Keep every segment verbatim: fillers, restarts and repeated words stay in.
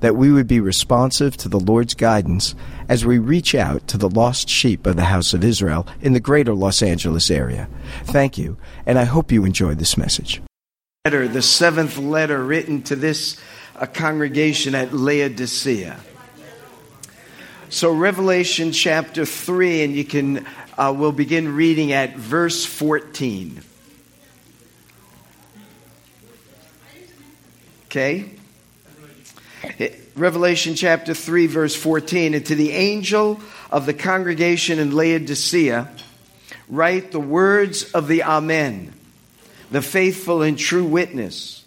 that we would be responsive to the Lord's guidance as we reach out to the lost sheep of the house of Israel in the greater Los Angeles area. Thank you, and I hope you enjoyed this message. Letter, the seventh letter written to this uh, congregation at Laodicea. So Revelation chapter three, and you can, uh, we'll begin reading at verse fourteen. Okay? Revelation chapter three, verse fourteen, and to the angel of the congregation in Laodicea, write the words of the Amen, the faithful and true witness,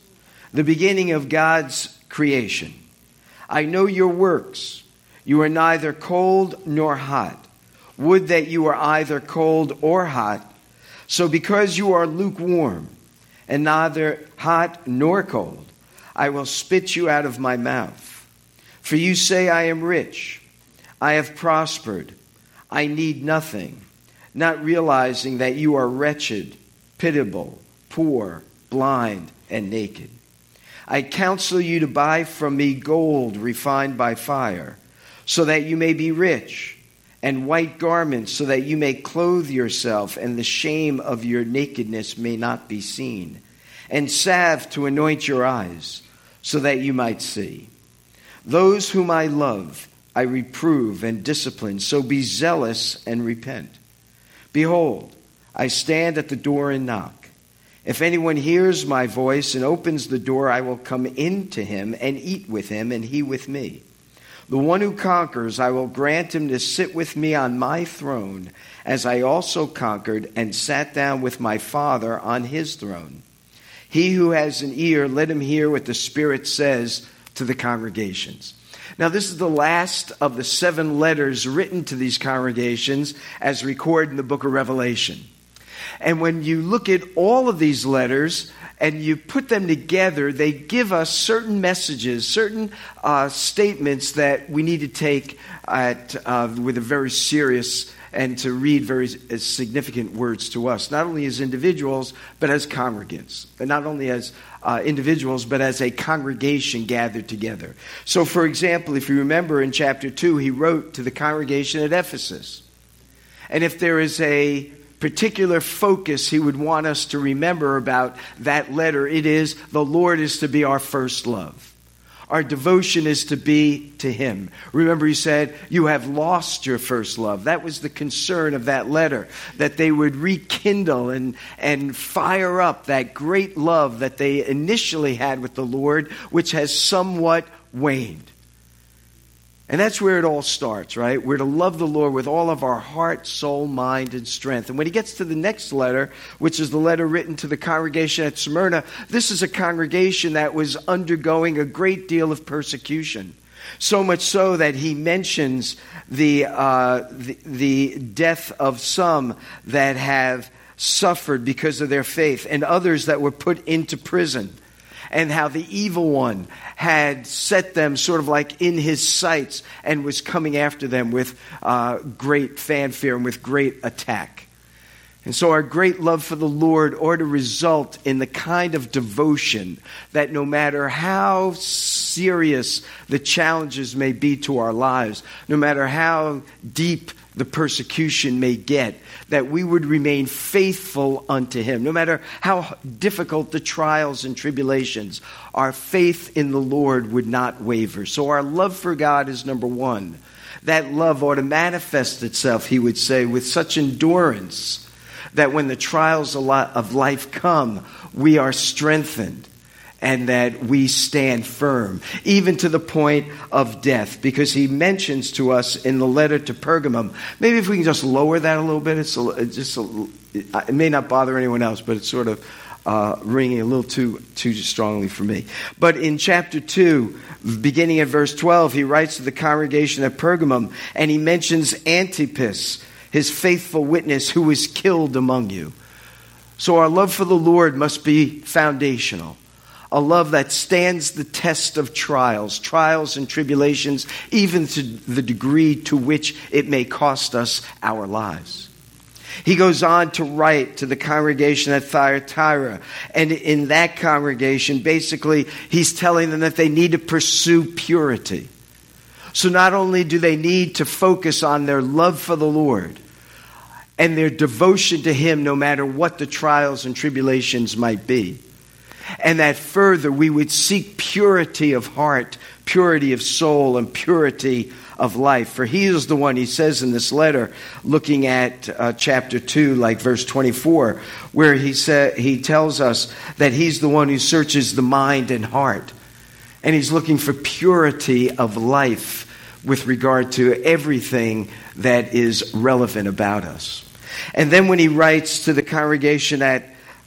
the beginning of God's creation. I know your works. You are neither cold nor hot. Would that you were either cold or hot. So because you are lukewarm and neither hot nor cold, I will spit you out of my mouth. For you say, I am rich, I have prospered, I need nothing, not realizing that you are wretched, pitiable, poor, blind, and naked. I counsel you to buy from me gold refined by fire, so that you may be rich, and white garments, so that you may clothe yourself, and the shame of your nakedness may not be seen, and salve to anoint your eyes, so that you might see. Those whom I love, I reprove and discipline, so be zealous and repent. Behold, I stand at the door and knock. If anyone hears my voice and opens the door, I will come in to him and eat with him, and he with me. The one who conquers, I will grant him to sit with me on my throne, as I also conquered and sat down with my Father on his throne. He who has an ear, let him hear what the Spirit says to the congregations. Now, this is the last of the seven letters written to these congregations as recorded in the book of Revelation. And when you look at all of these letters and you put them together, they give us certain messages, certain uh, statements that we need to take at, uh, with a very serious and to read very significant words to us, not only as individuals, but as congregants, and not only as uh, individuals, but as a congregation gathered together. So, for example, if you remember in chapter two, he wrote to the congregation at Ephesus. And if there is a particular focus he would want us to remember about that letter, it is the Lord is to be our first love. Our devotion is to be to him. Remember, he said, you have lost your first love. That was the concern of that letter, that they would rekindle and, and fire up that great love that they initially had with the Lord, which has somewhat waned. And that's where it all starts, right? We're to love the Lord with all of our heart, soul, mind, and strength. And when he gets to the next letter, which is the letter written to the congregation at Smyrna, this is a congregation that was undergoing a great deal of persecution. So much so that he mentions the uh, the, the death of some that have suffered because of their faith, and others that were put into prison. And how the evil one had set them sort of like in his sights and was coming after them with uh, great fanfare and with great attack. And so our great love for the Lord ought to result in the kind of devotion that no matter how serious the challenges may be to our lives, no matter how deep the persecution may get, that we would remain faithful unto him. No matter how difficult the trials and tribulations, our faith in the Lord would not waver. So our love for God is number one. That love ought to manifest itself, he would say, with such endurance that when the trials of life come, we are strengthened and that we stand firm, even to the point of death, because he mentions to us in the letter to Pergamum, maybe if we can just lower that a little bit, it's a, just a, it may not bother anyone else, but it's sort of Uh, ringing a little too too strongly for me. But in chapter two, beginning at verse twelve, he writes to the congregation at Pergamum, and he mentions Antipas, his faithful witness, who was killed among you. So our love for the Lord must be foundational, a love that stands the test of trials, trials and tribulations, even to the degree to which it may cost us our lives. He goes on to write to the congregation at Thyatira. And in that congregation, basically, he's telling them that they need to pursue purity. So not only do they need to focus on their love for the Lord and their devotion to him, no matter what the trials and tribulations might be, and that further we would seek purity of heart, purity of soul, and purity of life. For he is the one, he says in this letter, looking at uh, chapter two, like verse twenty-four, where he sa- he tells us that he's the one who searches the mind and heart. And he's looking for purity of life with regard to everything that is relevant about us. And then when he writes to the congregation at,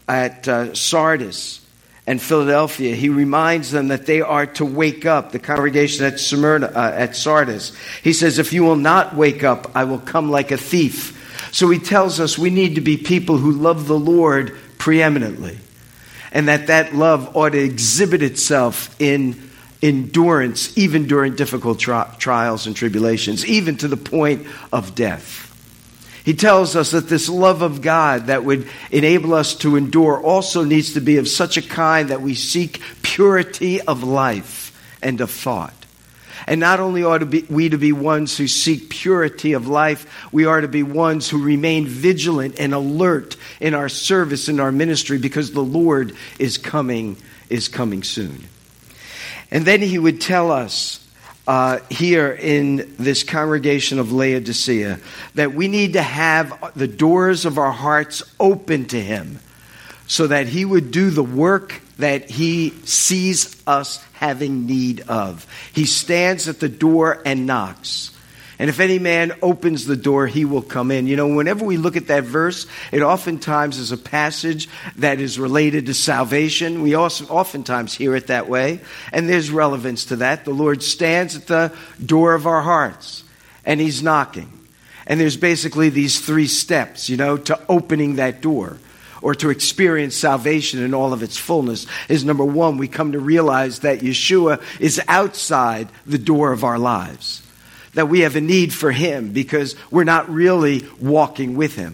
at uh, Sardis and Philadelphia, he reminds them that they are to wake up, the congregation at Smyrna, uh, at Sardis. He says, if you will not wake up, I will come like a thief. So he tells us we need to be people who love the Lord preeminently, and that that love ought to exhibit itself in endurance, even during difficult tri- trials and tribulations, even to the point of death. He tells us that this love of God that would enable us to endure also needs to be of such a kind that we seek purity of life and of thought. And not only ought to be, we to be ones who seek purity of life, we are to be ones who remain vigilant and alert in our service, in our ministry, because the Lord is coming, is coming soon. And then he would tell us, Uh, here in this congregation of Laodicea, that we need to have the doors of our hearts open to him so that he would do the work that he sees us having need of. He stands at the door and knocks. And if any man opens the door, he will come in. You know, whenever we look at that verse, it oftentimes is a passage that is related to salvation. We also oftentimes hear it that way. And there's relevance to that. The Lord stands at the door of our hearts, and he's knocking. And there's basically these three steps, you know, to opening that door, or to experience salvation in all of its fullness. Is number one, we come to realize that Yeshua is outside the door of our lives, that we have a need for him because we're not really walking with him,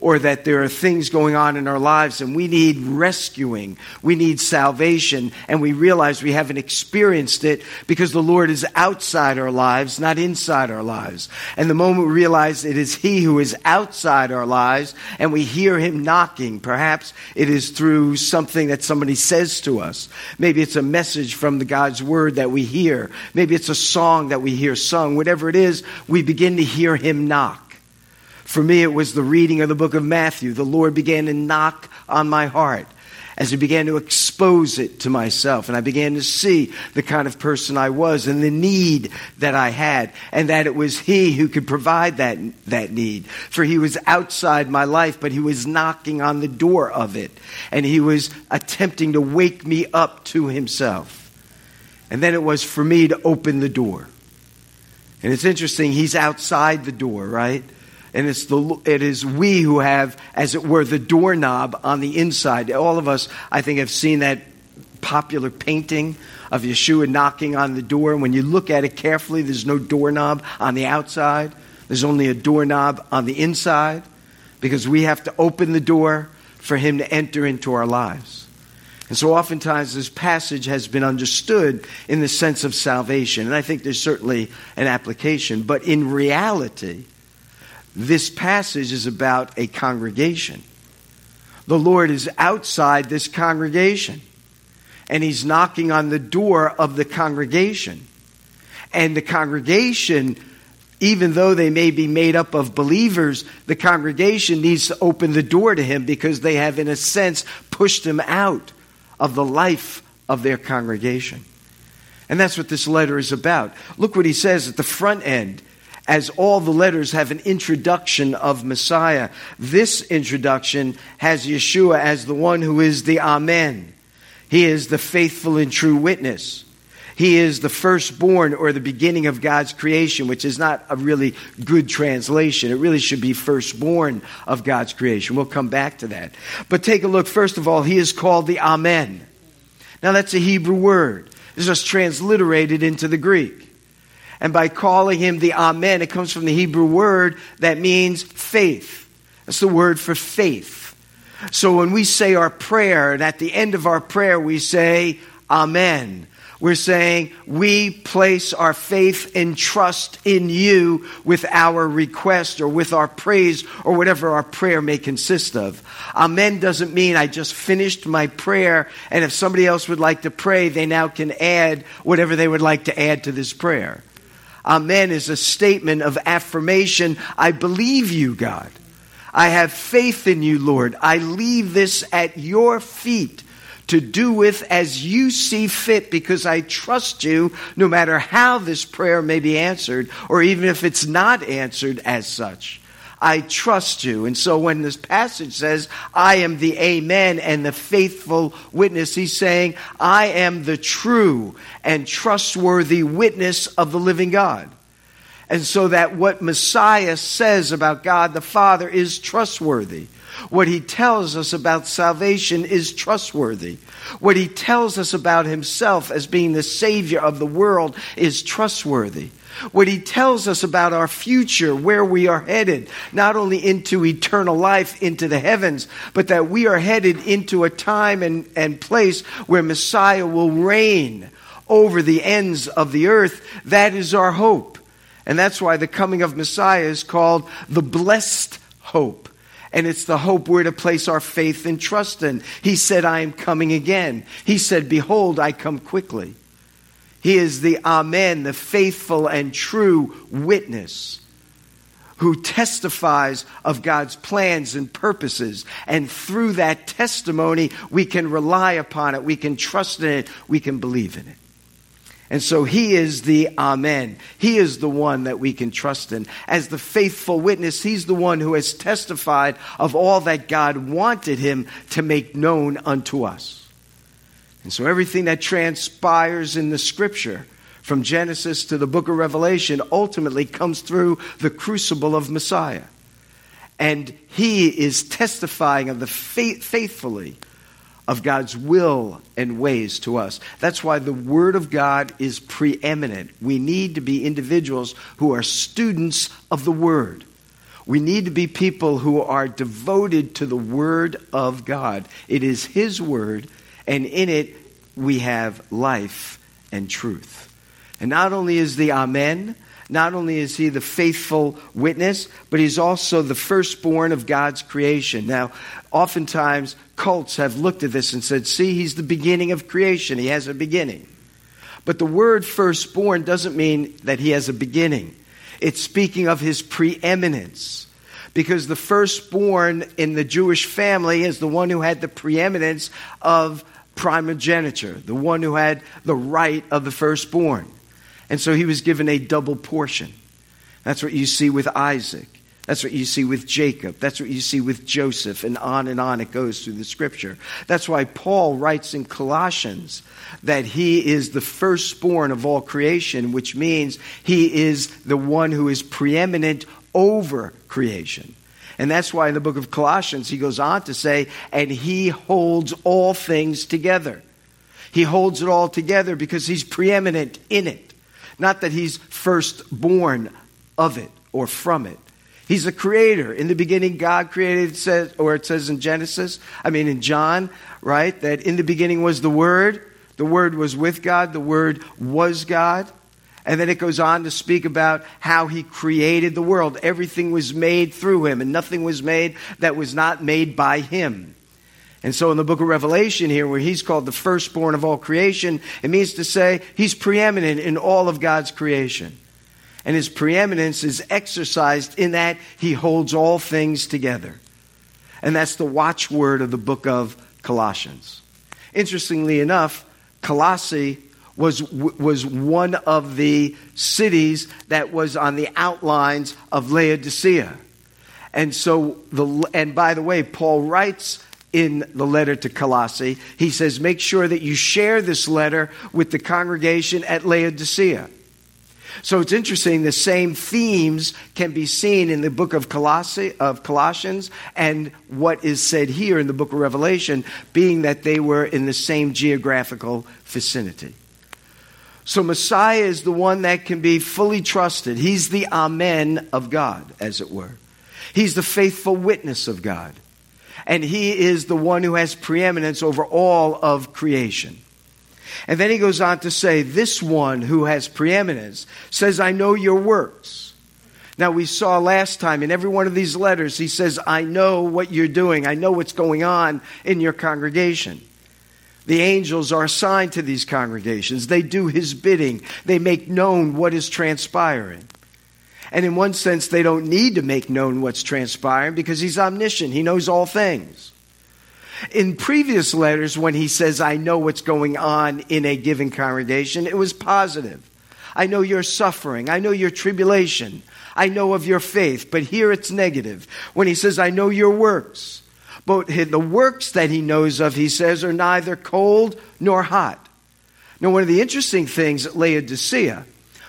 or that there are things going on in our lives and we need rescuing, we need salvation, and we realize we haven't experienced it because the Lord is outside our lives, not inside our lives. And the moment we realize it is he who is outside our lives and we hear him knocking, perhaps it is through something that somebody says to us. Maybe it's a message from the God's word that we hear. Maybe it's a song that we hear sung. Whatever it is, we begin to hear him knock. For me, it was the reading of the book of Matthew. The Lord began to knock on my heart as he began to expose it to myself. And I began to see the kind of person I was and the need that I had, and that it was he who could provide that, that need. For he was outside my life, but he was knocking on the door of it. And he was attempting to wake me up to himself. And then it was for me to open the door. And it's interesting, he's outside the door, right? And it's the it is we who have, as it were, the doorknob on the inside. All of us, I think, have seen that popular painting of Yeshua knocking on the door. And when you look at it carefully, there's no doorknob on the outside. There's only a doorknob on the inside, because we have to open the door for him to enter into our lives. And so oftentimes this passage has been understood in the sense of salvation. And I think there's certainly an application. But in reality, this passage is about a congregation. The Lord is outside this congregation, and he's knocking on the door of the congregation. And the congregation even though they may be made up of believers, the congregation needs to open the door to him because they have, in a sense, pushed him out of the life of their congregation. And that's what this letter is about. Look what he says at the front end, as all the letters have an introduction of Messiah. This introduction has Yeshua as the one who is the Amen. He is the faithful and true witness. He is the firstborn, or the beginning of God's creation, which is not a really good translation. It really should be firstborn of God's creation. We'll come back to that. But take a look. First of all, he is called the Amen. Now that's a Hebrew word. It's just transliterated into the Greek. And by calling him the Amen, it comes from the Hebrew word that means faith. That's the word for faith. So when we say our prayer, and at the end of our prayer we say, Amen, we're saying we place our faith and trust in you with our request or with our praise or whatever our prayer may consist of. Amen doesn't mean I just finished my prayer, and if somebody else would like to pray, they now can add whatever they would like to add to this prayer. Amen is a statement of affirmation. I believe you, God. I have faith in you, Lord. I leave this at your feet to do with as you see fit, because I trust you no matter how this prayer may be answered, or even if it's not answered as such. I trust you. And so when this passage says, I am the Amen and the faithful witness, he's saying, I am the true and trustworthy witness of the living God. And so that what Messiah says about God the Father is trustworthy. What he tells us about salvation is trustworthy. What he tells us about himself as being the Savior of the world is trustworthy. What he tells us about our future, where we are headed, not only into eternal life, into the heavens, but that we are headed into a time and, and place where Messiah will reign over the ends of the earth. That is our hope. And that's why the coming of Messiah is called the blessed hope. And it's the hope we're to place our faith and trust in. He said, I am coming again. He said, behold, I come quickly. He is the Amen, the faithful and true witness who testifies of God's plans and purposes. And through that testimony, we can rely upon it. We can trust in it. We can believe in it. And so he is the Amen. He is the one that we can trust in. As the faithful witness, he's the one who has testified of all that God wanted him to make known unto us. And so everything that transpires in the Scripture, from Genesis to the book of Revelation, ultimately comes through the crucible of Messiah. And he is testifying of the faith, faithfully of God's will and ways to us. That's why the Word of God is preeminent. We need to be individuals who are students of the Word. We need to be people who are devoted to the Word of God. It is His Word, and in it we have life and truth. And not only is the Amen, not only is he the faithful witness, but he's also the firstborn of God's creation. Now, oftentimes cults have looked at this and said, see, he's the beginning of creation. He has a beginning. But the word firstborn doesn't mean that he has a beginning. It's speaking of his preeminence. Because the firstborn in the Jewish family is the one who had the preeminence of primogeniture, the one who had the right of the firstborn. And so he was given a double portion. That's what you see with Isaac. That's what you see with Jacob. That's what you see with Joseph. And on and on it goes through the Scripture. That's why Paul writes in Colossians that he is the firstborn of all creation, which means he is the one who is preeminent over creation. And that's why in the book of Colossians he goes on to say, and he holds all things together. He holds it all together because he's preeminent in it. Not that he's firstborn of it or from it. He's the creator. In the beginning, God created, says, or it says in Genesis, I mean in John, right? That in the beginning was the Word. The Word was with God. The Word was God. And then it goes on to speak about how he created the world. Everything was made through him, and nothing was made that was not made by him. And so in the book of Revelation here, where he's called the firstborn of all creation, it means to say he's preeminent in all of God's creation. and his preeminence is exercised in that he holds all things together. And that's the watchword of the book of Colossians. Interestingly enough, Colossae was was one of the cities that was on the outlines of Laodicea. And so the and by the way, Paul writes in the letter to Colossae, he says, make sure that you share this letter with the congregation at Laodicea. So it's interesting, the same themes can be seen in the book of Colossae, of Colossians, and what is said here in the book of Revelation, being that they were in the same geographical vicinity. So Messiah is the one that can be fully trusted. He's the Amen of God, as it were. He's the faithful witness of God. And he is the one who has preeminence over all of creation. And then he goes on to say, this one who has preeminence says, I know your works. Now we saw last time in every one of these letters, he says, I know what you're doing. I know what's going on in your congregation. The angels are assigned to these congregations. They do his bidding. They make known what is transpiring. And in one sense, they don't need to make known what's transpiring because he's omniscient. He knows all things. In previous letters, when he says, I know what's going on in a given congregation, it was positive. I know your suffering. I know your tribulation. I know of your faith. But here it's negative. When he says, I know your works. But the works that he knows of, he says, are neither cold nor hot. Now, one of the interesting things at Laodicea,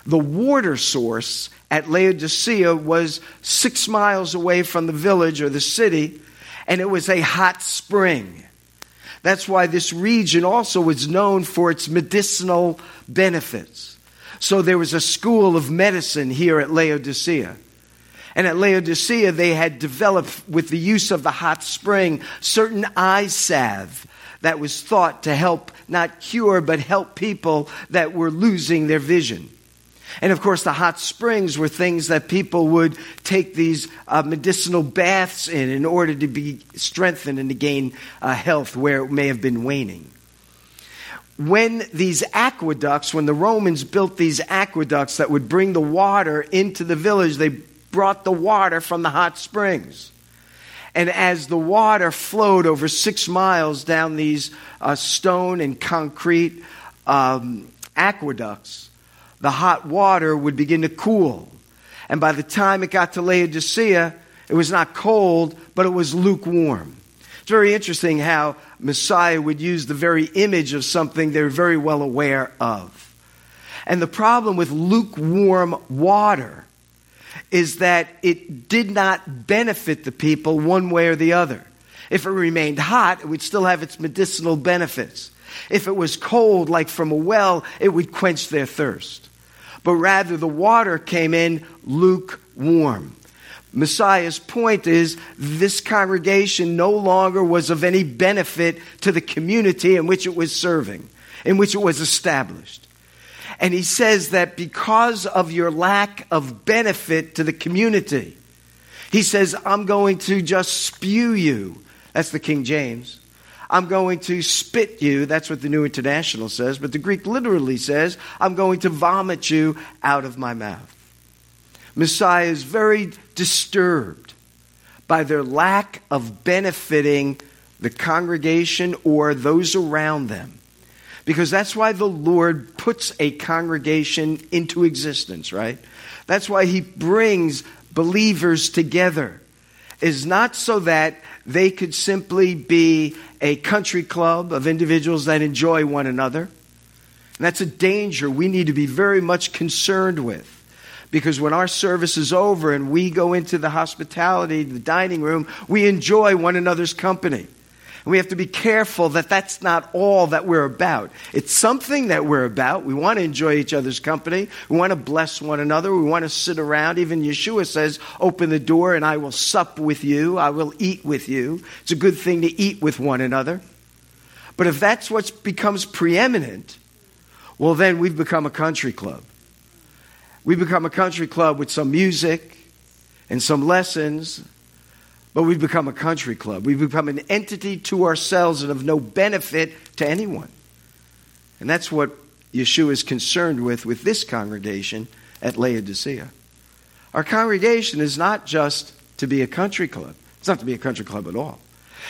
the water source at Laodicea was six miles away from the village or the city, and it was a hot spring. That's why this region also was known for its medicinal benefits. So there was a school of medicine here at Laodicea. And at Laodicea, they had developed, with the use of the hot spring, certain eye salve that was thought to help, not cure, but help people that were losing their vision. And of course, the hot springs were things that people would take these uh, medicinal baths in in order to be strengthened and to gain uh, health where it may have been waning. When these aqueducts, when the Romans built these aqueducts that would bring the water into the village, they brought the water from the hot springs. And as the water flowed over six miles down these uh, stone and concrete um, aqueducts, the hot water would begin to cool. And by the time it got to Laodicea, it was not cold, but it was lukewarm. It's very interesting how Messiah would use the very image of something they're very well aware of. And the problem with lukewarm water is that it did not benefit the people one way or the other. If it remained hot, it would still have its medicinal benefits. If it was cold, like from a well, it would quench their thirst. But rather, the water came in lukewarm. Messiah's point is, this congregation no longer was of any benefit to the community in which it was serving, in which it was established. And he says that because of your lack of benefit to the community, he says, I'm going to just spew you. That's the King James. I'm going to spit you. That's what the New International says. But the Greek literally says, I'm going to vomit you out of my mouth. Messiah is very disturbed by their lack of benefiting the congregation or those around them. Because that's why the Lord puts a congregation into existence, right? That's why he brings believers together. Is not so that they could simply be a country club of individuals that enjoy one another. And that's a danger we need to be very much concerned with. Because when our service is over and we go into the hospitality, the dining room, we enjoy one another's company. And we have to be careful that that's not all that we're about. It's something that we're about. We want to enjoy each other's company. We want to bless one another. We want to sit around. Even Yeshua says, open the door and I will sup with you. I will eat with you. It's a good thing to eat with one another. But if that's what becomes preeminent, well, then we've become a country club. We've become a country club with some music and some lessons. But we've become a country club. We've become an entity to ourselves and of no benefit to anyone. And that's what Yeshua is concerned with, with this congregation at Laodicea. Our congregation is not just to be a country club. It's not to be a country club at all.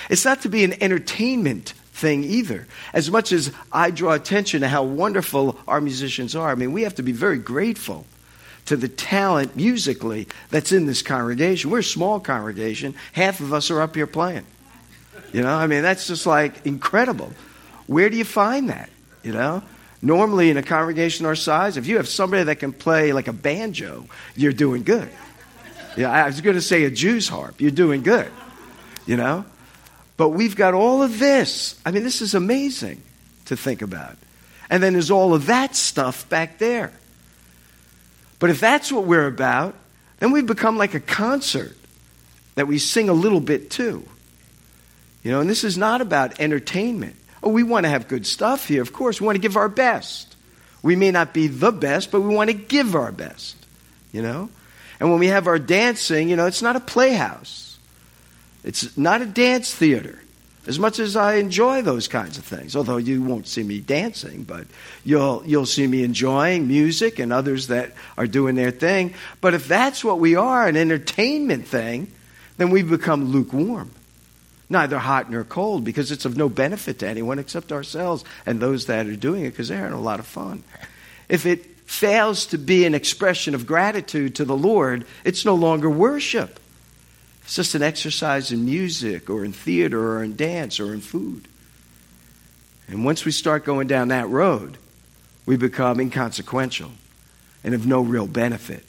It's not to be an entertainment thing either. As much as I draw attention to how wonderful our musicians are, I mean, we have to be very grateful to the talent musically that's in this congregation. We're a small congregation. Half of us are up here playing. You know, I mean, that's just like incredible. Where do you find that, you know? Normally in a congregation our size, if you have somebody that can play like a banjo, you're doing good. Yeah, I was going to say a Jew's harp. You're doing good, you know? But we've got all of this. I mean, this is amazing to think about. And then there's all of that stuff back there. But if that's what we're about, then we become like a concert that we sing a little bit to. You know, and this is not about entertainment. Oh, we want to have good stuff here. Of course, we want to give our best. We may not be the best, but we want to give our best, you know? And when we have our dancing, you know, it's not a playhouse. It's not a dance theater. As much as I enjoy those kinds of things, although you won't see me dancing, but you'll you'll see me enjoying music and others that are doing their thing. But if that's what we are, an entertainment thing, then we become lukewarm. Neither hot nor cold, because it's of no benefit to anyone except ourselves and those that are doing it, because they're having a lot of fun. If it fails to be an expression of gratitude to the Lord, it's no longer worship. It's just an exercise in music or in theater or in dance or in food. And once we start going down that road, we become inconsequential and of no real benefit.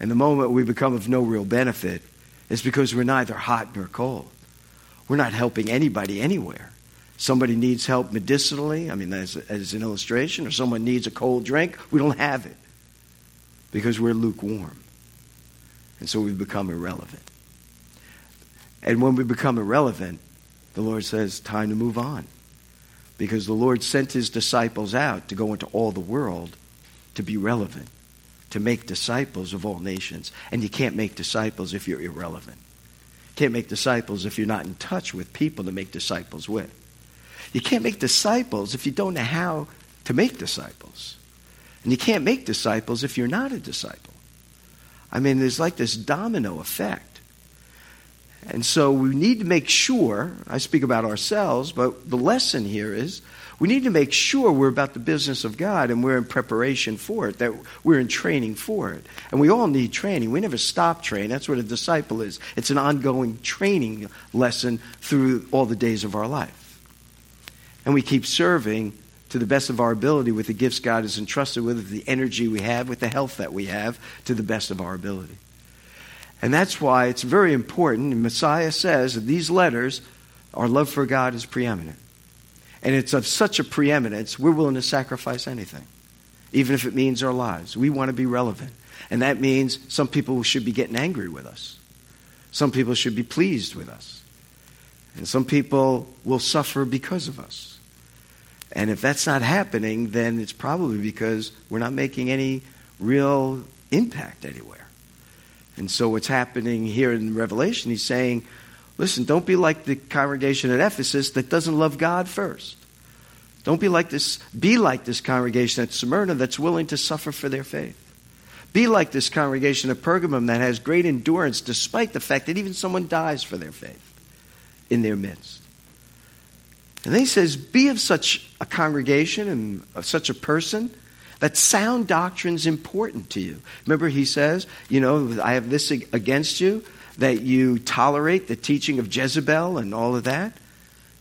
And the moment we become of no real benefit is because we're neither hot nor cold. We're not helping anybody anywhere. Somebody needs help medicinally, I mean, as, as an illustration, or someone needs a cold drink, we don't have it because we're lukewarm. And so we become irrelevant. And when we become irrelevant, the Lord says, time to move on. Because the Lord sent his disciples out to go into all the world to be relevant, to make disciples of all nations. And you can't make disciples if you're irrelevant. Can't make disciples if you're not in touch with people to make disciples with. You can't make disciples if you don't know how to make disciples. And you can't make disciples if you're not a disciple. I mean, there's like this domino effect. And so we need to make sure, I speak about ourselves, but the lesson here is we need to make sure we're about the business of God and we're in preparation for it, that we're in training for it. And we all need training. We never stop training. That's what a disciple is. It's an ongoing training lesson through all the days of our life. And we keep serving to the best of our ability with the gifts God has entrusted with, the energy we have, with the health that we have, to the best of our ability. And that's why it's very important, and Messiah says in these letters, our love for God is preeminent. And it's of such a preeminence, we're willing to sacrifice anything, even if it means our lives. We want to be relevant. And that means some people should be getting angry with us. Some people should be pleased with us. And some people will suffer because of us. And if that's not happening, then it's probably because we're not making any real impact anywhere. And so what's happening here in Revelation, he's saying, listen, don't be like the congregation at Ephesus that doesn't love God first. Don't be like this, be like this congregation at Smyrna that's willing to suffer for their faith. Be like this congregation at Pergamum that has great endurance despite the fact that even someone dies for their faith in their midst. And then he says, be of such a congregation and of such a person that sound doctrine's important to you. Remember he says, you know, I have this against you, that you tolerate the teaching of Jezebel and all of that.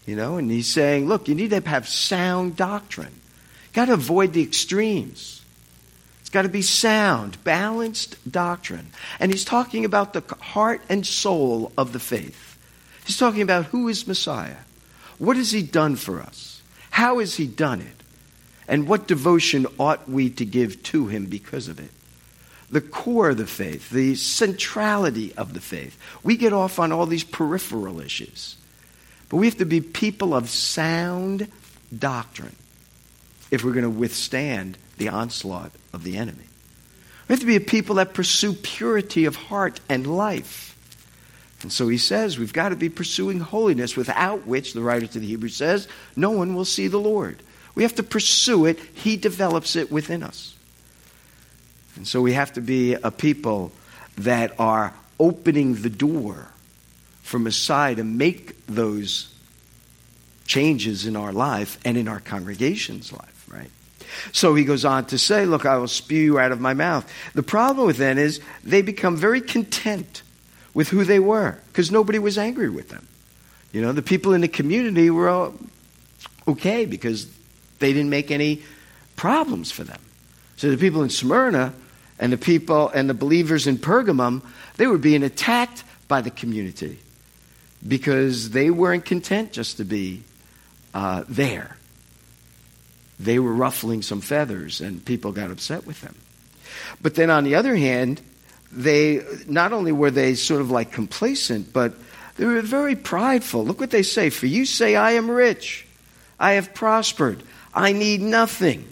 You know, and he's saying, look, you need to have sound doctrine. You've got to avoid the extremes. It's got to be sound, balanced doctrine. And he's talking about the heart and soul of the faith. He's talking about who is Messiah. What has he done for us? How has he done it? And what devotion ought we to give to him because of it? The core of the faith, the centrality of the faith. We get off on all these peripheral issues. But we have to be people of sound doctrine if we're going to withstand the onslaught of the enemy. We have to be a people that pursue purity of heart and life. And so he says we've got to be pursuing holiness, without which, the writer to the Hebrews says, no one will see the Lord. We have to pursue it. He develops it within us. And so we have to be a people that are opening the door for Messiah to make those changes in our life and in our congregation's life, right? So he goes on to say, look, I will spew you out of my mouth. The problem with them is they become very content with who they were because nobody was angry with them. You know, the people in the community were all okay because they didn't make any problems for them. So the people in Smyrna and the people and the believers in Pergamum, they were being attacked by the community because they weren't content just to be uh, there. They were ruffling some feathers and people got upset with them. But then on the other hand, they not only were they sort of like complacent, but they were very prideful. Look what they say. For you say, I am rich. I have prospered. I need nothing.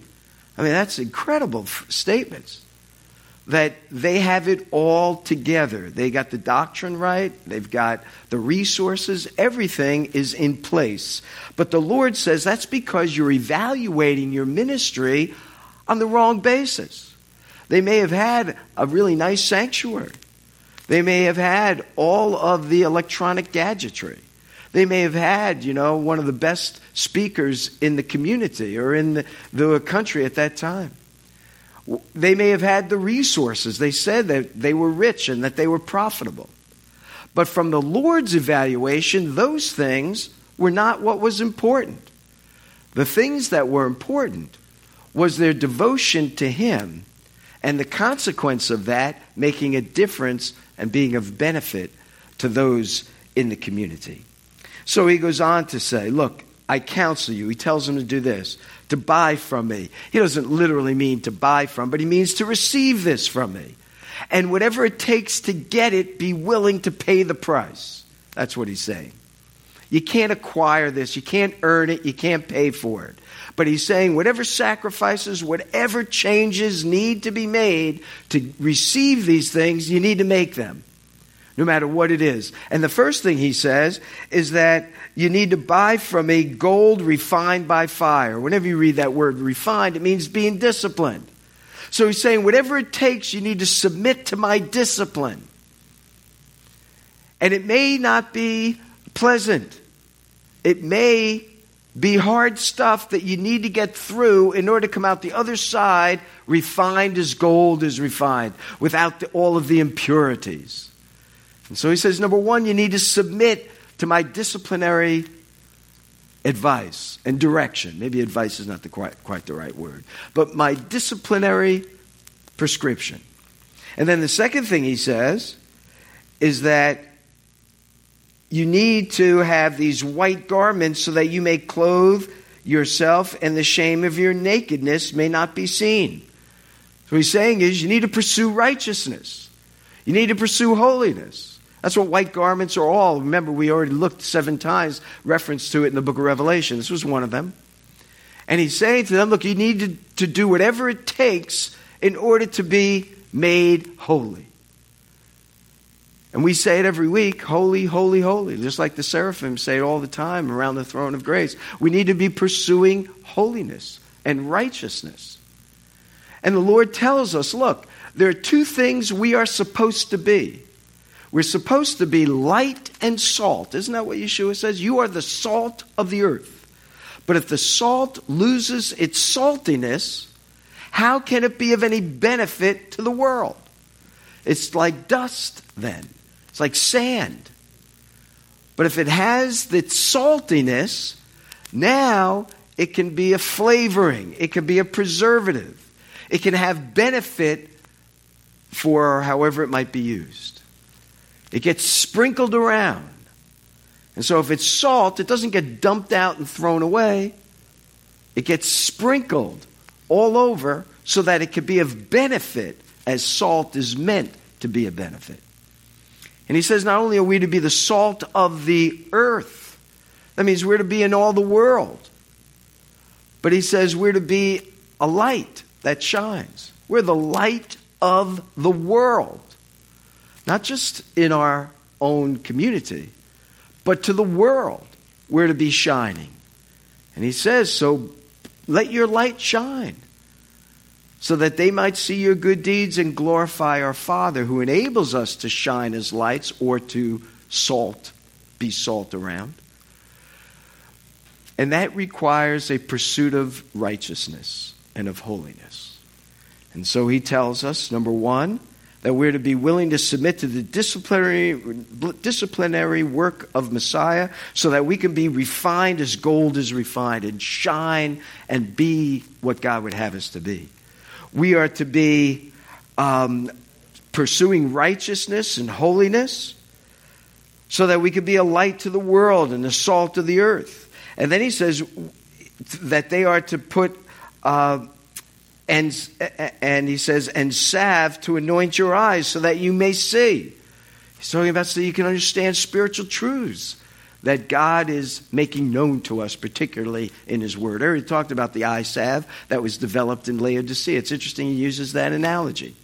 I mean, that's incredible statements. That they have it all together. They got the doctrine right. They've got the resources. Everything is in place. But the Lord says that's because you're evaluating your ministry on the wrong basis. They may have had a really nice sanctuary. They may have had all of the electronic gadgetry. They may have had, you know, one of the best speakers in the community or in the, the country at that time. They may have had the resources. They said that they were rich and that they were profitable. But from the Lord's evaluation, those things were not what was important. The things that were important was their devotion to Him and the consequence of that making a difference and being of benefit to those in the community. So he goes on to say, look, I counsel you. He tells them to do this, to buy from me. He doesn't literally mean to buy from, but he means to receive this from me. And whatever it takes to get it, be willing to pay the price. That's what he's saying. You can't acquire this. You can't earn it. You can't pay for it. But he's saying whatever sacrifices, whatever changes need to be made to receive these things, you need to make them. No matter what it is. And the first thing he says is that you need to buy from me gold refined by fire. Whenever you read that word refined, it means being disciplined. So he's saying whatever it takes, you need to submit to my discipline. And it may not be pleasant. It may be hard stuff that you need to get through in order to come out the other side refined as gold is refined without the, all of the impurities. And so he says, number one, you need to submit to my disciplinary advice and direction. Maybe advice is not the quite, quite the right word, but my disciplinary prescription. And then the second thing he says is that you need to have these white garments so that you may clothe yourself and the shame of your nakedness may not be seen. So what he's saying is you need to pursue righteousness. You need to pursue holiness. That's what white garments are all. Remember, we already looked seven times, reference to it in the book of Revelation. This was one of them. And he's saying to them, look, you need to, to do whatever it takes in order to be made holy. And we say it every week, holy, holy, holy. Just like the seraphim say it all the time around the throne of grace. We need to be pursuing holiness and righteousness. And the Lord tells us, look, there are two things we are supposed to be. We're supposed to be light and salt. Isn't that what Yeshua says? You are the salt of the earth. But if the salt loses its saltiness, how can it be of any benefit to the world? It's like dust then. It's like sand. But if it has its saltiness, now it can be a flavoring. It can be a preservative. It can have benefit for however it might be used. It gets sprinkled around. And so if it's salt, it doesn't get dumped out and thrown away. It gets sprinkled all over so that it could be of benefit as salt is meant to be a benefit. And he says not only are we to be the salt of the earth, that means we're to be in all the world. But he says we're to be a light that shines. We're the light of the world. Not just in our own community, but to the world we're to be shining. And he says, so let your light shine so that they might see your good deeds and glorify our Father who enables us to shine as lights or to salt, be salt around. And that requires a pursuit of righteousness and of holiness. And so he tells us, number one, that we're to be willing to submit to the disciplinary, disciplinary work of Messiah so that we can be refined as gold is refined and shine and be what God would have us to be. We are to be um, pursuing righteousness and holiness so that we could be a light to the world and the salt of the earth. And then he says that they are to put, uh, and and he says, and salve to anoint your eyes so that you may see. He's talking about so you can understand spiritual truths that God is making known to us, particularly in his word. I already talked about the eye salve that was developed in Laodicea. It's interesting he uses that analogy.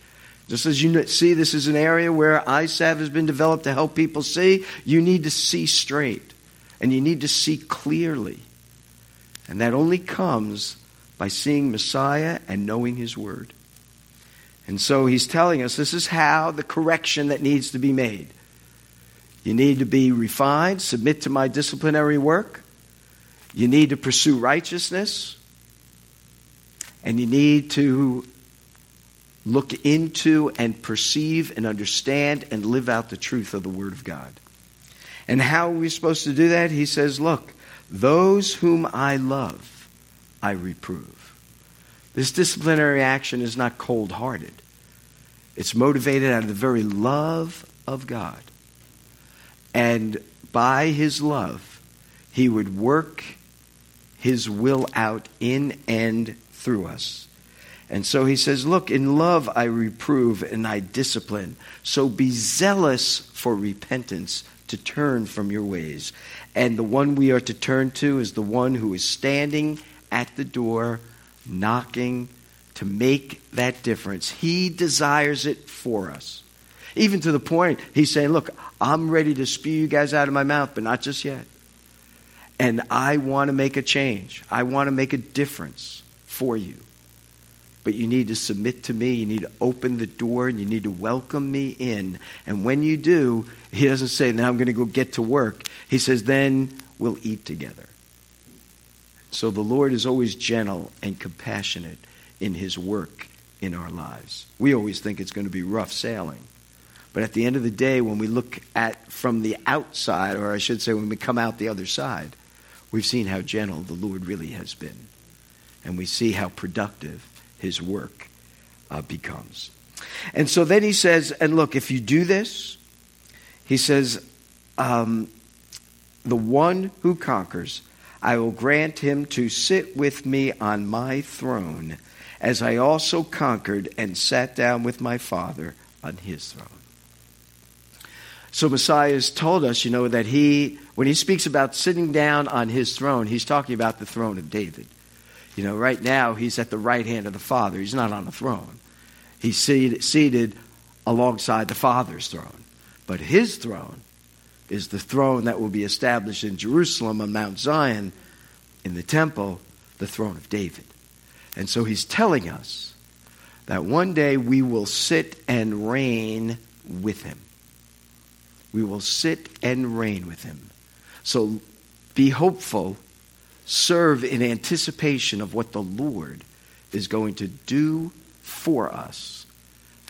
Just as you see, this is an area where eye salve has been developed to help people see. You need to see straight, and you need to see clearly. And that only comes by seeing Messiah and knowing his word. And so he's telling us this is how the correction that needs to be made. You need to be refined, submit to my disciplinary work. You need to pursue righteousness. And you need to look into and perceive and understand and live out the truth of the Word of God. And how are we supposed to do that? He says, look, those whom I love, I reprove. This disciplinary action is not cold-hearted. It's motivated out of the very love of God. And by his love, he would work his will out in and through us. And so he says, look, in love I reprove and I discipline. So be zealous for repentance to turn from your ways. And the one we are to turn to is the one who is standing at the door, knocking to make that difference. He desires it for us. Even to the point, he's saying, look, I'm ready to spew you guys out of my mouth, but not just yet. And I want to make a change. I want to make a difference for you. But you need to submit to me. You need to open the door, and you need to welcome me in. And when you do, he doesn't say, now I'm going to go get to work. He says, then we'll eat together. So the Lord is always gentle and compassionate in his work in our lives. We always think it's going to be rough sailing. But at the end of the day, when we look at from the outside, or I should say when we come out the other side, we've seen how gentle the Lord really has been. And we see how productive his work uh, becomes. And so then he says, and look, if you do this, he says, um, the one who conquers, I will grant him to sit with me on my throne, as I also conquered and sat down with my Father on his throne. So Messiah has told us, you know, that he, when he speaks about sitting down on his throne, he's talking about the throne of David. You know, right now he's at the right hand of the Father. He's not on a throne. He's seated alongside the Father's throne. But his throne is the throne that will be established in Jerusalem on Mount Zion, in the temple, the throne of David. And so he's telling us that one day we will sit and reign with him. We will sit and reign with him. So be hopeful, serve in anticipation of what the Lord is going to do for us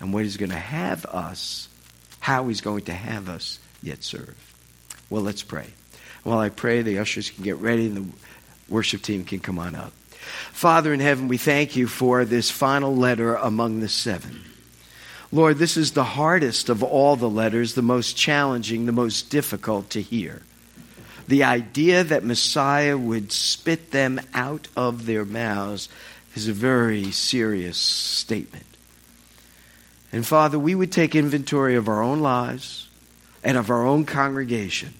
and what he's going to have us, how he's going to have us yet serve. Well, let's pray. While I pray, the ushers can get ready and the worship team can come on up. Father in heaven, we thank you for this final letter among the seven. Lord, this is the hardest of all the letters, the most challenging, the most difficult to hear. The idea that Messiah would spit them out of their mouths is a very serious statement. And Father, we would take inventory of our own lives and of our own congregation.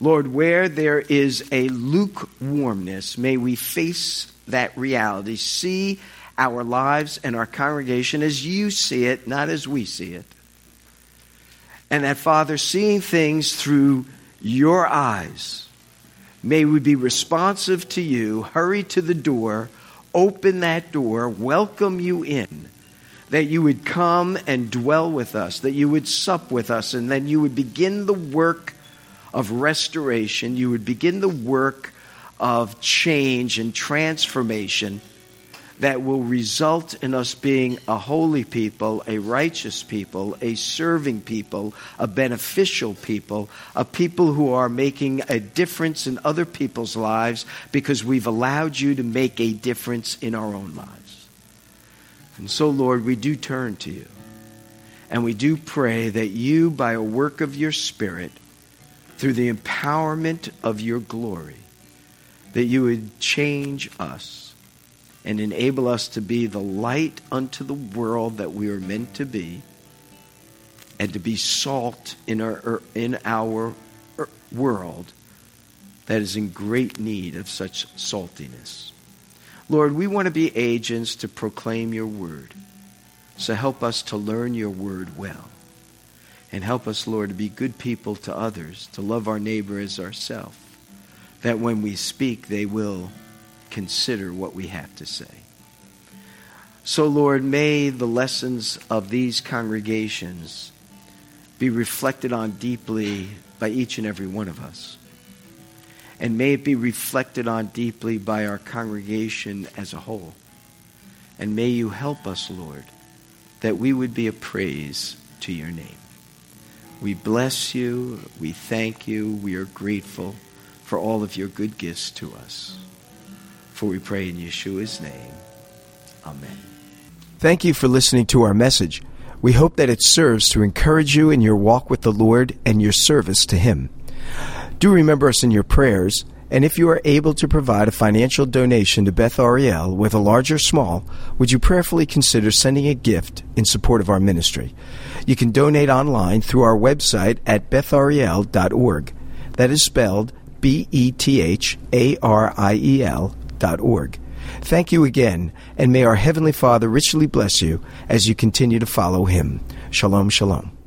Lord, where there is a lukewarmness, may we face that reality, see our lives and our congregation as you see it, not as we see it. And that, Father, seeing things through your eyes, may we be responsive to you, hurry to the door, open that door, welcome you in, that you would come and dwell with us, that you would sup with us, and then you would begin the work of restoration. You would begin the work of change and transformation that will result in us being a holy people, a righteous people, a serving people, a beneficial people, a people who are making a difference in other people's lives because we've allowed you to make a difference in our own lives. And so, Lord, we do turn to you, and we do pray that you, by a work of your Spirit, through the empowerment of your glory, that you would change us and enable us to be the light unto the world that we are meant to be, and to be salt in our in our world that is in great need of such saltiness. Lord, we want to be agents to proclaim your word. So help us to learn your word well. And help us, Lord, to be good people to others, to love our neighbor as ourselves, that when we speak, they will consider what we have to say. So, Lord, may the lessons of these congregations be reflected on deeply by each and every one of us. And may it be reflected on deeply by our congregation as a whole. And may you help us, Lord, that we would be a praise to your name. We bless you, we thank you, we are grateful for all of your good gifts to us. For we pray in Yeshua's name. Amen. Thank you for listening to our message. We hope that it serves to encourage you in your walk with the Lord and your service to Him. Do remember us in your prayers, and if you are able to provide a financial donation to Beth Ariel, whether large or small, would you prayerfully consider sending a gift in support of our ministry? You can donate online through our website at beth ariel dot org. That is spelled B E T H A R I E L. Thank you again, and may our Heavenly Father richly bless you as you continue to follow Him. Shalom, shalom.